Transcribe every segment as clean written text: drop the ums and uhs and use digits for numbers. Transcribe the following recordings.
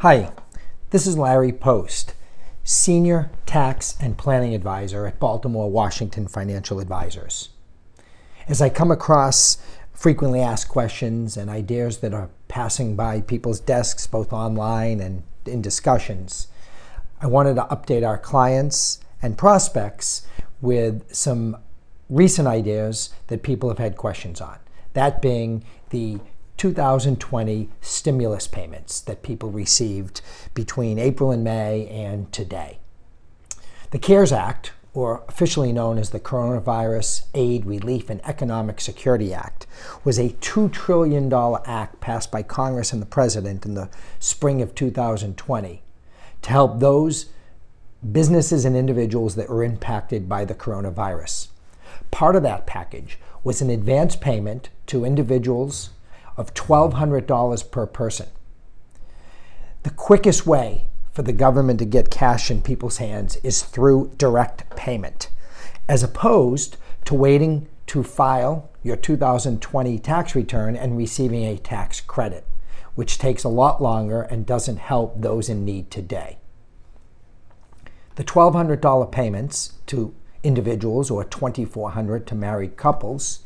Hi, this is Larry Post, Senior Tax and Planning Advisor at Baltimore Washington Financial Advisors. As I come across frequently asked questions and ideas that are passing by people's desks, both online and in discussions, I wanted to update our clients and prospects with some recent ideas that people have had questions on, that being the 2020 stimulus payments that people received between April and May and today. The CARES Act, or officially known as the Coronavirus Aid, Relief, and Economic Security Act, was a $2 trillion act passed by Congress and the President in the spring of 2020 to help those businesses and individuals that were impacted by the coronavirus. Part of that package was an advance payment to individuals of $1,200 per person. The quickest way for the government to get cash in people's hands is through direct payment, as opposed to waiting to file your 2020 tax return and receiving a tax credit, which takes a lot longer and doesn't help those in need today. The $1,200 payments to individuals, or $2,400 to married couples,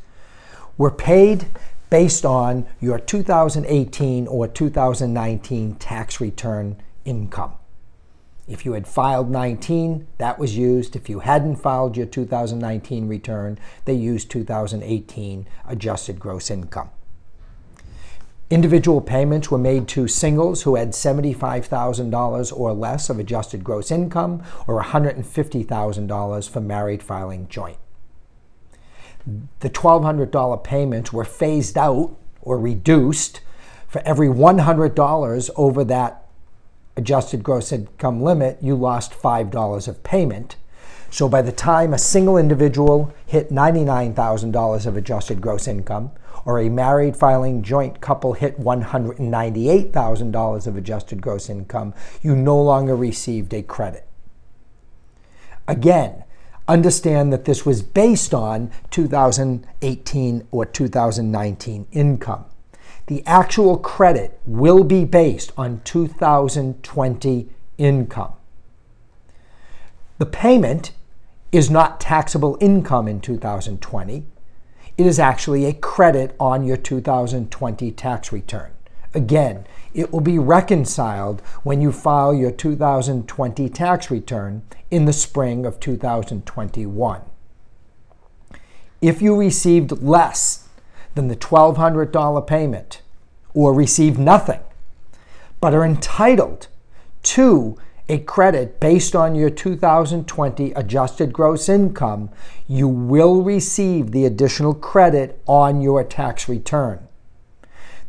were paid based on your 2018 or 2019 tax return income. If you had filed 19, that was used. If you hadn't filed your 2019 return, they used 2018 adjusted gross income. Individual payments were made to singles who had $75,000 or less of adjusted gross income, or $150,000 for married filing joint. The $1,200 payments were phased out or reduced for every $100 over that adjusted gross income limit. You lost $5 of payment. So by the time a single individual hit $99,000 of adjusted gross income, or a married filing joint couple hit $198,000 of adjusted gross income, you no longer received a credit. Again, understand that this was based on 2018 or 2019 income. The actual credit will be based on 2020 income. The payment is not taxable income in 2020. It is actually a credit on your 2020 tax return. Again, it will be reconciled when you file your 2020 tax return in the spring of 2021. If you received less than the $1,200 payment, or received nothing, but are entitled to a credit based on your 2020 adjusted gross income, you will receive the additional credit on your tax return.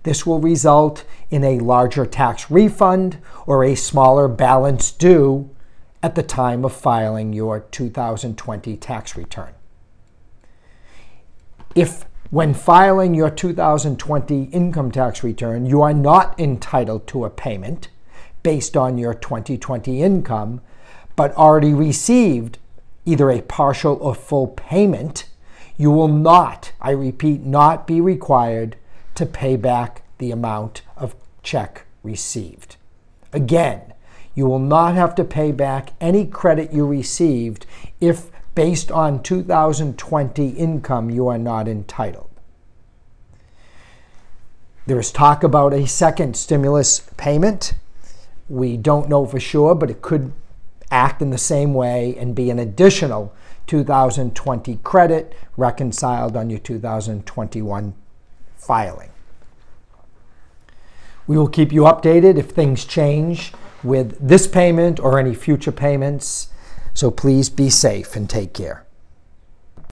This will result in a larger tax refund or a smaller balance due at the time of filing your 2020 tax return. If, when filing your 2020 income tax return, you are not entitled to a payment based on your 2020 income, but already received either a partial or full payment, you will not, I repeat, not be required to pay back the amount of check received. Again, you will not have to pay back any credit you received if, based on 2020 income, you are not entitled. There is talk about a second stimulus payment. We don't know for sure, but it could act in the same way and be an additional 2020 credit reconciled on your 2021 filing. We will keep you updated if things change with this payment or any future payments, so please be safe and take care.